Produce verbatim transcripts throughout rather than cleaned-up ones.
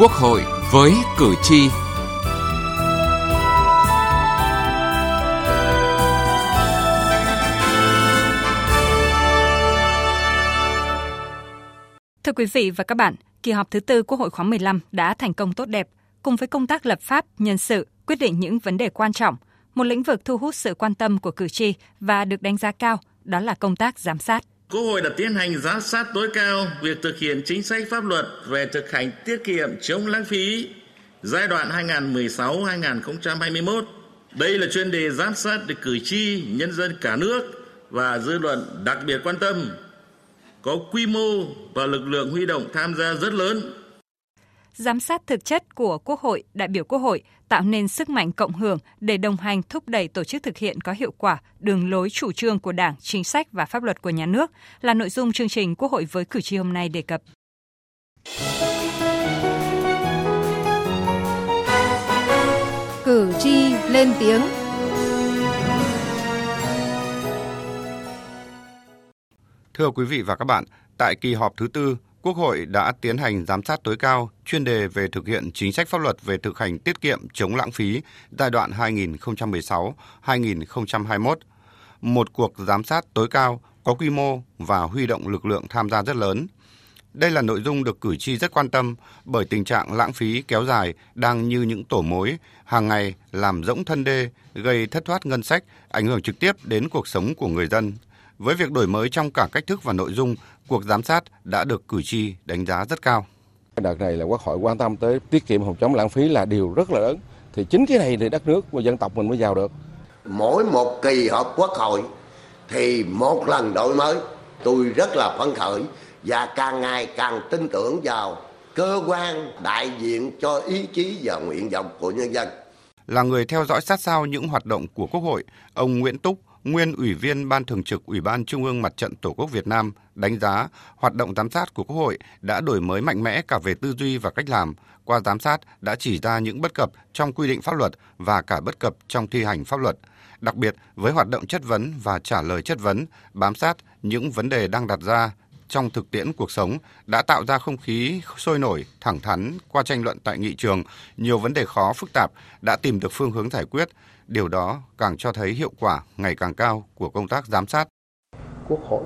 Quốc hội với cử tri. Thưa quý vị và các bạn, kỳ họp thứ tư Quốc hội khóa mười lăm đã thành công tốt đẹp. Cùng với công tác lập pháp, nhân sự, quyết định những vấn đề quan trọng, một lĩnh vực thu hút sự quan tâm của cử tri và được đánh giá cao, đó là công tác giám sát. Quốc hội đã tiến hành giám sát tối cao việc thực hiện chính sách pháp luật về thực hành tiết kiệm chống lãng phí giai đoạn hai nghìn không trăm mười sáu đến hai nghìn không trăm hai mươi mốt. Đây là chuyên đề giám sát được cử tri, nhân dân cả nước và dư luận đặc biệt quan tâm, có quy mô và lực lượng huy động tham gia rất lớn. Giám sát thực chất của Quốc hội, đại biểu Quốc hội tạo nên sức mạnh cộng hưởng để đồng hành thúc đẩy tổ chức thực hiện có hiệu quả đường lối chủ trương của Đảng, chính sách và pháp luật của nhà nước là nội dung chương trình Quốc hội với cử tri hôm nay đề cập. Cử tri lên tiếng. Thưa quý vị và các bạn, tại kỳ họp thứ tư, Quốc hội đã tiến hành giám sát tối cao chuyên đề về thực hiện chính sách pháp luật về thực hành tiết kiệm chống lãng phí giai đoạn hai nghìn không trăm mười sáu đến hai nghìn không trăm hai mươi mốt. Một cuộc giám sát tối cao có quy mô và huy động lực lượng tham gia rất lớn. Đây là nội dung được cử tri rất quan tâm bởi tình trạng lãng phí kéo dài đang như những tổ mối hàng ngày làm rỗng thân đê, gây thất thoát ngân sách, ảnh hưởng trực tiếp đến cuộc sống của người dân. Với việc đổi mới trong cả cách thức và nội dung, cuộc giám sát đã được cử tri đánh giá rất cao. Đợt này là Quốc hội quan tâm tới tiết kiệm phòng chống lãng phí là điều rất là lớn. Thì chính cái này thì đất nước và dân tộc mình mới giàu được. Mỗi một kỳ họp Quốc hội thì một lần đổi mới. Tôi rất là phấn khởi và càng ngày càng tin tưởng vào cơ quan đại diện cho ý chí và nguyện vọng của nhân dân. Là người theo dõi sát sao những hoạt động của Quốc hội, ông Nguyễn Túc, nguyên Ủy viên Ban Thường trực Ủy ban Trung ương Mặt trận Tổ quốc Việt Nam đánh giá hoạt động giám sát của Quốc hội đã đổi mới mạnh mẽ cả về tư duy và cách làm. Qua giám sát đã chỉ ra những bất cập trong quy định pháp luật và cả bất cập trong thi hành pháp luật. Đặc biệt với hoạt động chất vấn và trả lời chất vấn, bám sát những vấn đề đang đặt ra trong thực tiễn cuộc sống đã tạo ra không khí sôi nổi, thẳng thắn qua tranh luận tại nghị trường. Nhiều vấn đề khó, phức tạp đã tìm được phương hướng giải quyết. Điều đó càng cho thấy hiệu quả ngày càng cao của công tác giám sát. Quốc hội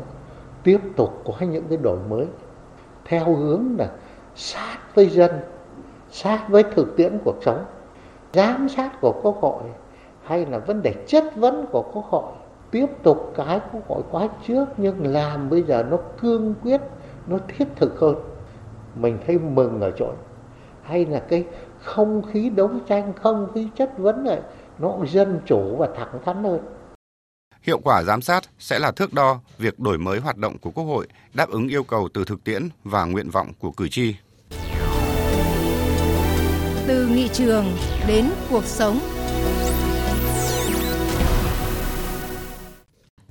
tiếp tục có những cái đổi mới theo hướng là sát với dân, sát với thực tiễn cuộc sống. Giám sát của Quốc hội hay là vấn đề chất vấn của Quốc hội tiếp tục cái Quốc hội quá trước nhưng làm bây giờ nó cương quyết, nó thiết thực hơn. Mình thấy mừng ở chỗ hay là cái không khí đấu tranh, không khí chất vấn này nó dân chủ và thẳng thắn hơn. Hiệu quả giám sát sẽ là thước đo việc đổi mới hoạt động của Quốc hội đáp ứng yêu cầu từ thực tiễn và nguyện vọng của cử tri. Từ nghị trường đến cuộc sống.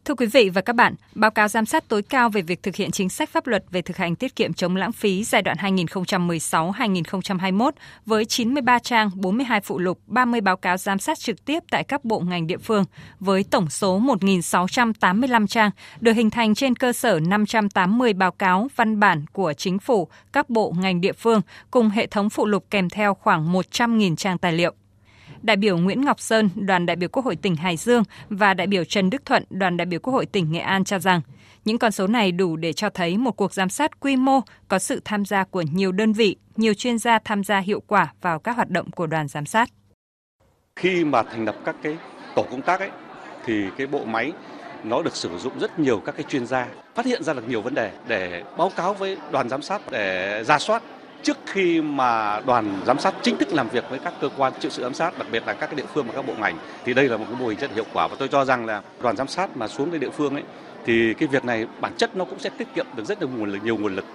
Thưa quý vị và các bạn, báo cáo giám sát tối cao về việc thực hiện chính sách pháp luật về thực hành tiết kiệm chống lãng phí giai đoạn hai nghìn không trăm mười sáu đến hai nghìn không trăm hai mươi mốt với chín mươi ba trang, bốn mươi hai phụ lục, ba mươi báo cáo giám sát trực tiếp tại các bộ ngành địa phương với tổng số một nghìn sáu trăm tám mươi lăm trang được hình thành trên cơ sở năm trăm tám mươi báo cáo văn bản của chính phủ, các bộ ngành địa phương cùng hệ thống phụ lục kèm theo khoảng một trăm nghìn trang tài liệu. Đại biểu Nguyễn Ngọc Sơn, đoàn đại biểu Quốc hội tỉnh Hải Dương và đại biểu Trần Đức Thuận, đoàn đại biểu Quốc hội tỉnh Nghệ An cho rằng những con số này đủ để cho thấy một cuộc giám sát quy mô có sự tham gia của nhiều đơn vị, nhiều chuyên gia tham gia hiệu quả vào các hoạt động của đoàn giám sát. Khi mà thành lập các cái tổ công tác ấy, thì cái bộ máy nó được sử dụng rất nhiều các cái chuyên gia phát hiện ra được nhiều vấn đề để báo cáo với đoàn giám sát để rà soát. Trước khi mà đoàn giám sát chính thức làm việc với các cơ quan chịu sự giám sát, đặc biệt là các địa phương và các bộ ngành, thì đây là một cái mô hình rất hiệu quả và tôi cho rằng là đoàn giám sát mà xuống đến địa phương ấy, thì cái việc này bản chất nó cũng sẽ tiết kiệm được rất là nguồn lực, nhiều nguồn lực.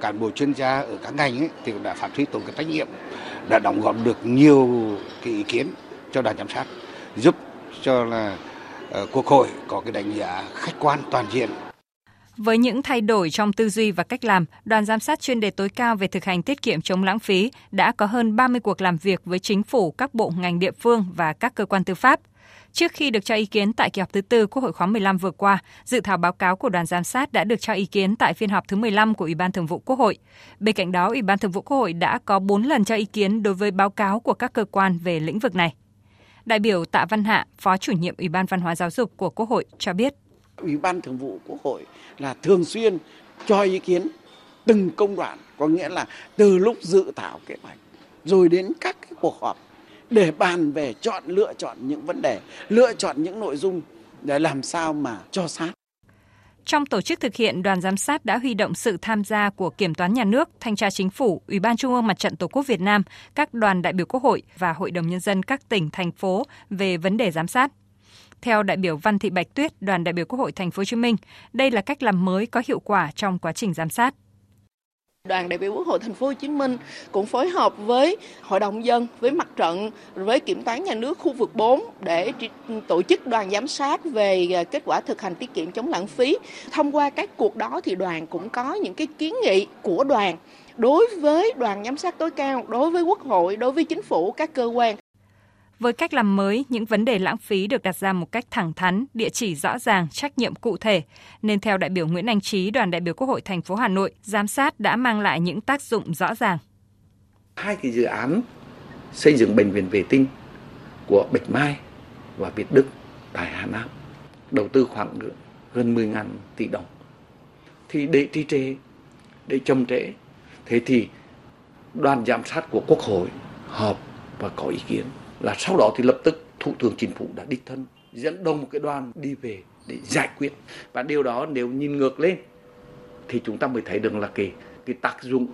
Cán bộ chuyên gia ở các ngành ấy, thì đã phát huy tổ chức trách nhiệm, đã đóng góp được nhiều cái ý kiến cho đoàn giám sát, giúp cho là uh, Quốc hội có cái đánh giá khách quan toàn diện. Với những thay đổi trong tư duy và cách làm, đoàn giám sát chuyên đề tối cao về thực hành tiết kiệm chống lãng phí đã có hơn ba mươi cuộc làm việc với chính phủ, các bộ ngành địa phương và các cơ quan tư pháp. Trước khi được cho ý kiến tại kỳ họp thứ tư Quốc hội khóa mười lăm vừa qua, dự thảo báo cáo của đoàn giám sát đã được cho ý kiến tại phiên họp thứ mười lăm của Ủy ban Thường vụ Quốc hội. Bên cạnh đó, Ủy ban Thường vụ Quốc hội đã có bốn lần cho ý kiến đối với báo cáo của các cơ quan về lĩnh vực này. Đại biểu Tạ Văn Hạ, Phó Chủ nhiệm Ủy ban Văn hóa Giáo dục của Quốc hội cho biết. Ủy ban Thường vụ Quốc hội là thường xuyên cho ý kiến từng công đoạn, có nghĩa là từ lúc dự thảo kế hoạch rồi đến các cái cuộc họp để bàn về chọn lựa chọn những vấn đề, lựa chọn những nội dung để làm sao mà cho sát. Trong tổ chức thực hiện, đoàn giám sát đã huy động sự tham gia của Kiểm toán Nhà nước, Thanh tra Chính phủ, Ủy ban Trung ương Mặt trận Tổ quốc Việt Nam, các đoàn đại biểu Quốc hội và Hội đồng Nhân dân các tỉnh, thành phố về vấn đề giám sát. Theo đại biểu Văn Thị Bạch Tuyết, đoàn đại biểu Quốc hội Thành phố Hồ Chí Minh, đây là cách làm mới có hiệu quả trong quá trình giám sát. Đoàn đại biểu Quốc hội Thành phố Hồ Chí Minh cũng phối hợp với Hội đồng dân, với Mặt trận, với Kiểm toán Nhà nước khu vực bốn để tổ chức đoàn giám sát về kết quả thực hành tiết kiệm chống lãng phí. Thông qua các cuộc đó thì đoàn cũng có những cái kiến nghị của đoàn đối với đoàn giám sát tối cao, đối với Quốc hội, đối với Chính phủ, các cơ quan. Với cách làm mới, những vấn đề lãng phí được đặt ra một cách thẳng thắn, địa chỉ rõ ràng, trách nhiệm cụ thể. Nên theo đại biểu Nguyễn Anh Trí, đoàn đại biểu Quốc hội thành phố Hà Nội, giám sát đã mang lại những tác dụng rõ ràng. Hai cái dự án xây dựng bệnh viện vệ tinh của Bạch Mai và Việt Đức tại Hà Nam, đầu tư khoảng hơn mười nghìn tỷ đồng. Thì để trì trệ, để chậm trễ, thế thì đoàn giám sát của Quốc hội họp và có ý kiến. Là sau đó thì lập tức Thủ tướng Chính phủ đã đích thân dẫn đầu một cái đoàn đi về để giải quyết. Và điều đó nếu nhìn ngược lên thì chúng ta mới thấy được là cái, cái tác dụng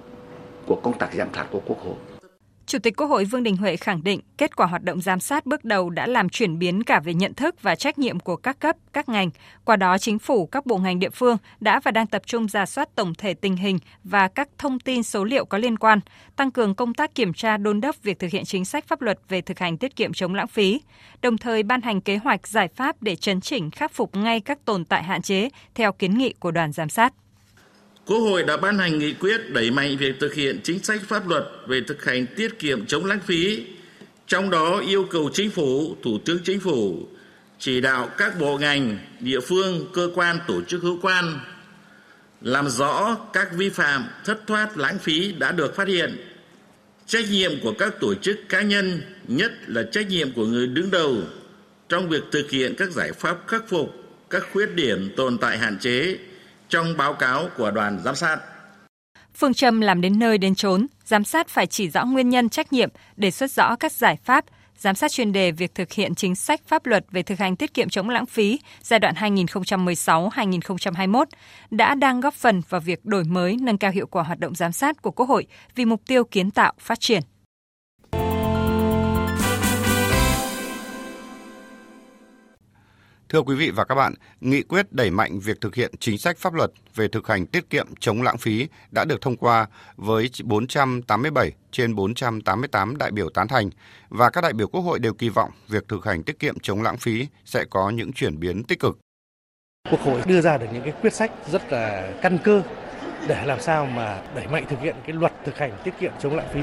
của công tác giám sát của Quốc hội. Chủ tịch Quốc hội Vương Đình Huệ khẳng định kết quả hoạt động giám sát bước đầu đã làm chuyển biến cả về nhận thức và trách nhiệm của các cấp, các ngành. Qua đó, Chính phủ, các bộ ngành địa phương đã và đang tập trung rà soát tổng thể tình hình và các thông tin số liệu có liên quan, tăng cường công tác kiểm tra đôn đốc việc thực hiện chính sách pháp luật về thực hành tiết kiệm chống lãng phí, đồng thời ban hành kế hoạch giải pháp để chấn chỉnh khắc phục ngay các tồn tại hạn chế theo kiến nghị của đoàn giám sát. Quốc hội đã ban hành nghị quyết đẩy mạnh việc thực hiện chính sách pháp luật về thực hành tiết kiệm chống lãng phí, trong đó yêu cầu Chính phủ, Thủ tướng Chính phủ chỉ đạo các bộ ngành, địa phương, cơ quan, tổ chức hữu quan làm rõ các vi phạm, thất thoát, lãng phí đã được phát hiện. Trách nhiệm của các tổ chức cá nhân, nhất là trách nhiệm của người đứng đầu trong việc thực hiện các giải pháp khắc phục các khuyết điểm tồn tại hạn chế, trong báo cáo của đoàn giám sát. Phương châm làm đến nơi đến chốn, giám sát phải chỉ rõ nguyên nhân trách nhiệm, đề xuất rõ các giải pháp, giám sát chuyên đề việc thực hiện chính sách pháp luật về thực hành tiết kiệm chống lãng phí giai đoạn hai nghìn không trăm mười sáu đến hai nghìn không trăm hai mươi mốt đã đang góp phần vào việc đổi mới nâng cao hiệu quả hoạt động giám sát của Quốc hội vì mục tiêu kiến tạo phát triển. Thưa quý vị và các bạn, nghị quyết đẩy mạnh việc thực hiện chính sách pháp luật về thực hành tiết kiệm chống lãng phí đã được thông qua với bốn trăm tám mươi bảy trên bốn trăm tám mươi tám đại biểu tán thành và các đại biểu Quốc hội đều kỳ vọng việc thực hành tiết kiệm chống lãng phí sẽ có những chuyển biến tích cực. Quốc hội đưa ra được những cái quyết sách rất là căn cơ để làm sao mà đẩy mạnh thực hiện cái luật thực hành tiết kiệm chống lãng phí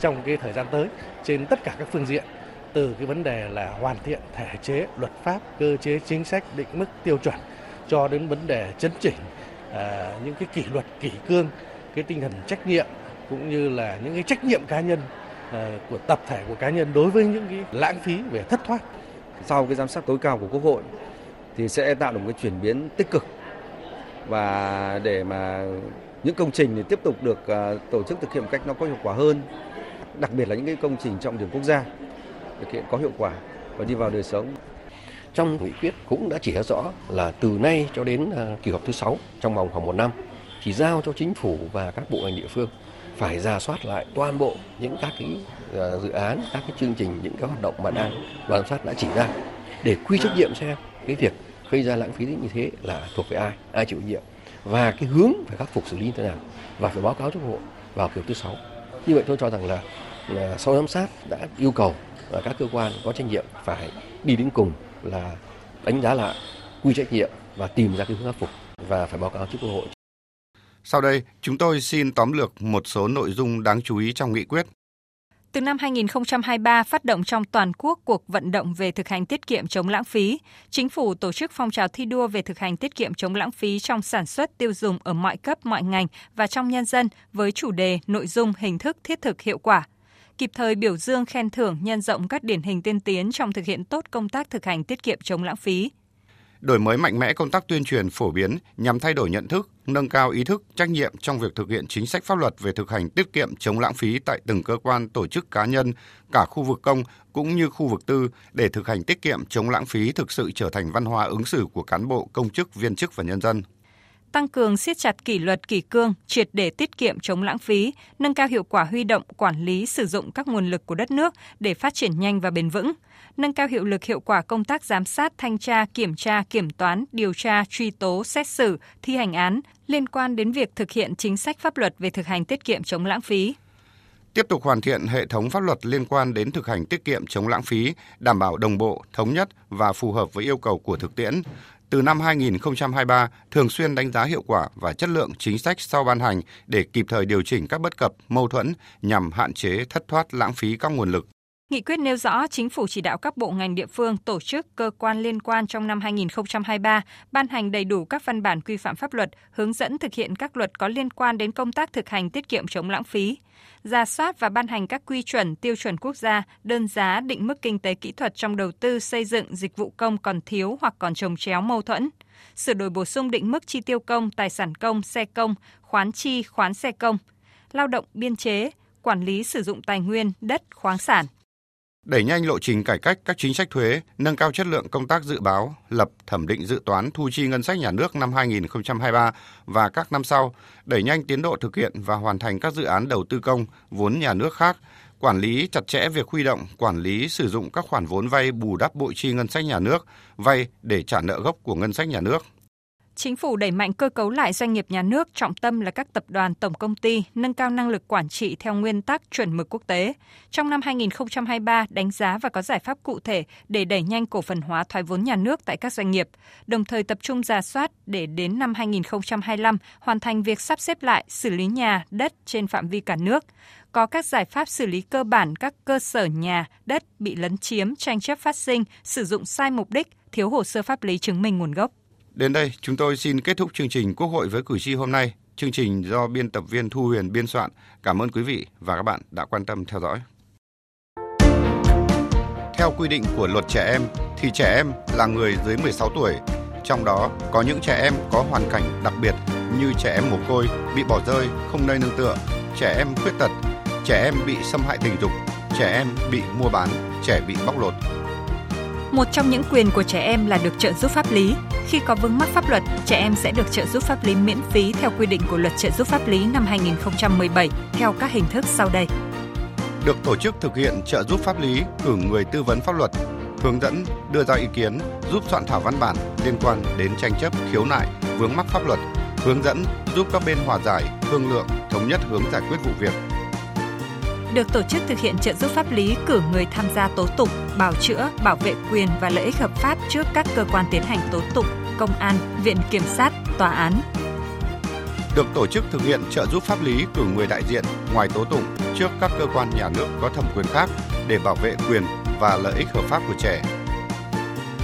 trong cái thời gian tới trên tất cả các phương diện. Từ cái vấn đề là hoàn thiện thể chế, luật pháp, cơ chế chính sách, định mức tiêu chuẩn cho đến vấn đề chấn chỉnh à, những cái kỷ luật, kỷ cương, cái tinh thần trách nhiệm cũng như là những cái trách nhiệm cá nhân à, của tập thể của cá nhân đối với những cái lãng phí về thất thoát. Sau cái giám sát tối cao của Quốc hội thì sẽ tạo được một cái chuyển biến tích cực và để mà những công trình thì tiếp tục được à, tổ chức thực hiện một cách nó có hiệu quả hơn, đặc biệt là những cái công trình trọng điểm quốc gia. Thực hiện có hiệu quả và đi vào đời sống. Trong nghị quyết cũng đã chỉ rõ là từ nay cho đến kỳ họp thứ sáu trong vòng khoảng một năm chỉ giao cho Chính phủ và các bộ ngành địa phương phải rà soát lại toàn bộ những các cái dự án, các cái chương trình, những cái hoạt động mà đang giám sát đã chỉ ra để quy trách nhiệm xem cái việc gây ra lãng phí như thế là thuộc về ai, ai chịu trách nhiệm và cái hướng phải khắc phục xử lý như thế nào và phải báo cáo cho Quốc hội vào kỳ họp thứ sáu. Như vậy tôi cho rằng là, là sau giám sát đã yêu cầu và các cơ quan có trách nhiệm phải đi đến cùng là đánh giá lại, quy trách nhiệm và tìm ra cái hướng khắc phục và phải báo cáo trước Quốc hội. Sau đây, chúng tôi xin tóm lược một số nội dung đáng chú ý trong nghị quyết. Từ năm hai nghìn không trăm hai mươi ba phát động trong toàn quốc cuộc vận động về thực hành tiết kiệm chống lãng phí, Chính phủ tổ chức phong trào thi đua về thực hành tiết kiệm chống lãng phí trong sản xuất tiêu dùng ở mọi cấp, mọi ngành và trong nhân dân với chủ đề, nội dung, hình thức thiết thực hiệu quả. Kịp thời biểu dương khen thưởng nhân rộng các điển hình tiên tiến trong thực hiện tốt công tác thực hành tiết kiệm chống lãng phí. Đổi mới mạnh mẽ công tác tuyên truyền phổ biến nhằm thay đổi nhận thức, nâng cao ý thức, trách nhiệm trong việc thực hiện chính sách pháp luật về thực hành tiết kiệm chống lãng phí tại từng cơ quan, tổ chức, cá nhân, cả khu vực công cũng như khu vực tư để thực hành tiết kiệm chống lãng phí thực sự trở thành văn hóa ứng xử của cán bộ, công chức, viên chức và nhân dân. Tăng cường siết chặt kỷ luật kỷ cương, triệt để tiết kiệm chống lãng phí, nâng cao hiệu quả huy động, quản lý, sử dụng các nguồn lực của đất nước để phát triển nhanh và bền vững, nâng cao hiệu lực hiệu quả công tác giám sát, thanh tra, kiểm tra, kiểm toán, điều tra, truy tố, xét xử, thi hành án liên quan đến việc thực hiện chính sách pháp luật về thực hành tiết kiệm chống lãng phí. Tiếp tục hoàn thiện hệ thống pháp luật liên quan đến thực hành tiết kiệm chống lãng phí, đảm bảo đồng bộ, thống nhất và phù hợp với yêu cầu của thực tiễn. Từ năm hai nghìn không trăm hai mươi ba, thường xuyên đánh giá hiệu quả và chất lượng chính sách sau ban hành để kịp thời điều chỉnh các bất cập, mâu thuẫn nhằm hạn chế thất thoát lãng phí các nguồn lực. Nghị quyết nêu rõ Chính phủ chỉ đạo các bộ ngành địa phương, tổ chức, cơ quan liên quan trong năm hai nghìn không trăm hai mươi ba ban hành đầy đủ các văn bản quy phạm pháp luật, hướng dẫn thực hiện các luật có liên quan đến công tác thực hành tiết kiệm chống lãng phí, rà soát và ban hành các quy chuẩn, tiêu chuẩn quốc gia, đơn giá, định mức kinh tế kỹ thuật trong đầu tư, xây dựng, dịch vụ công còn thiếu hoặc còn chồng chéo mâu thuẫn, sửa đổi bổ sung định mức chi tiêu công, tài sản công, xe công, khoán chi, khoán xe công, lao động biên chế, quản lý sử dụng tài nguyên, đất, khoáng sản. Đẩy nhanh lộ trình cải cách các chính sách thuế, nâng cao chất lượng công tác dự báo, lập, thẩm định dự toán thu chi ngân sách nhà nước năm hai nghìn không trăm hai mươi ba và các năm sau, đẩy nhanh tiến độ thực hiện và hoàn thành các dự án đầu tư công, vốn nhà nước khác, quản lý chặt chẽ việc huy động, quản lý sử dụng các khoản vốn vay bù đắp bội chi ngân sách nhà nước, vay để trả nợ gốc của ngân sách nhà nước. Chính phủ đẩy mạnh cơ cấu lại doanh nghiệp nhà nước, trọng tâm là các tập đoàn tổng công ty, nâng cao năng lực quản trị theo nguyên tắc chuẩn mực quốc tế. Trong năm hai nghìn không trăm hai mươi ba, đánh giá và có giải pháp cụ thể để đẩy nhanh cổ phần hóa thoái vốn nhà nước tại các doanh nghiệp, đồng thời tập trung rà soát để đến năm hai nghìn không trăm hai mươi lăm hoàn thành việc sắp xếp lại, xử lý nhà, đất trên phạm vi cả nước. Có các giải pháp xử lý cơ bản các cơ sở nhà, đất bị lấn chiếm, tranh chấp phát sinh, sử dụng sai mục đích, thiếu hồ sơ pháp lý chứng minh nguồn gốc. Đến đây, chúng tôi xin kết thúc chương trình Quốc hội với cử tri hôm nay. Chương trình do biên tập viên Thu Huyền biên soạn. Cảm ơn quý vị và các bạn đã quan tâm theo dõi. Theo quy định của luật trẻ em, thì trẻ em là người dưới mười sáu tuổi. Trong đó có những trẻ em có hoàn cảnh đặc biệt như trẻ em mồ côi, bị bỏ rơi, không nơi nương tựa, trẻ em khuyết tật, trẻ em bị xâm hại tình dục, trẻ em bị mua bán, trẻ bị bóc lột. Một trong những quyền của trẻ em là được trợ giúp pháp lý. Khi có vướng mắc pháp luật, trẻ em sẽ được trợ giúp pháp lý miễn phí theo quy định của Luật trợ giúp pháp lý năm hai nghìn không trăm mười bảy theo các hình thức sau đây. Được tổ chức thực hiện trợ giúp pháp lý, cử người tư vấn pháp luật, hướng dẫn, đưa ra ý kiến, giúp soạn thảo văn bản liên quan đến tranh chấp, khiếu nại, vướng mắc pháp luật, hướng dẫn giúp các bên hòa giải, thương lượng, thống nhất hướng giải quyết vụ việc. Được tổ chức thực hiện trợ giúp pháp lý cử người tham gia tố tụng, bảo chữa, bảo vệ quyền và lợi ích hợp pháp trước các cơ quan tiến hành tố tụng, công an, viện kiểm sát, tòa án. Được tổ chức thực hiện trợ giúp pháp lý cử người đại diện ngoài tố tụng trước các cơ quan nhà nước có thẩm quyền khác để bảo vệ quyền và lợi ích hợp pháp của trẻ.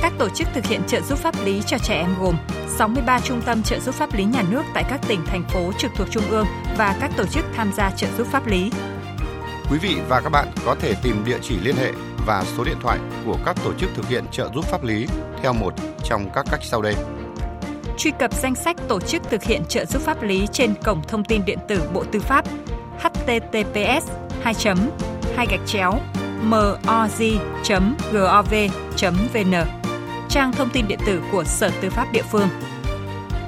Các tổ chức thực hiện trợ giúp pháp lý cho trẻ em gồm sáu mươi ba trung tâm trợ giúp pháp lý nhà nước tại các tỉnh, thành phố trực thuộc Trung ương và các tổ chức tham gia trợ giúp pháp lý. Quý vị và các bạn có thể tìm địa chỉ liên hệ và số điện thoại của các tổ chức thực hiện trợ giúp pháp lý theo một trong các cách sau đây. Truy cập danh sách tổ chức thực hiện trợ giúp pháp lý trên cổng thông tin điện tử Bộ Tư pháp h t t p s hai chấm hai gạch chéo m o j chấm gov chấm v n, trang thông tin điện tử của Sở Tư pháp địa phương.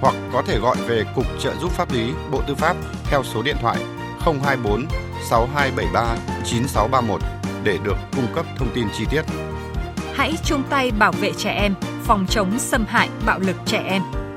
Hoặc có thể gọi về Cục Trợ giúp pháp lý Bộ Tư pháp theo số điện thoại không hai bốn sáu hai bảy ba chín sáu ba một để được cung cấp thông tin chi tiết. Hãy chung tay bảo vệ trẻ em, phòng chống xâm hại bạo lực trẻ em.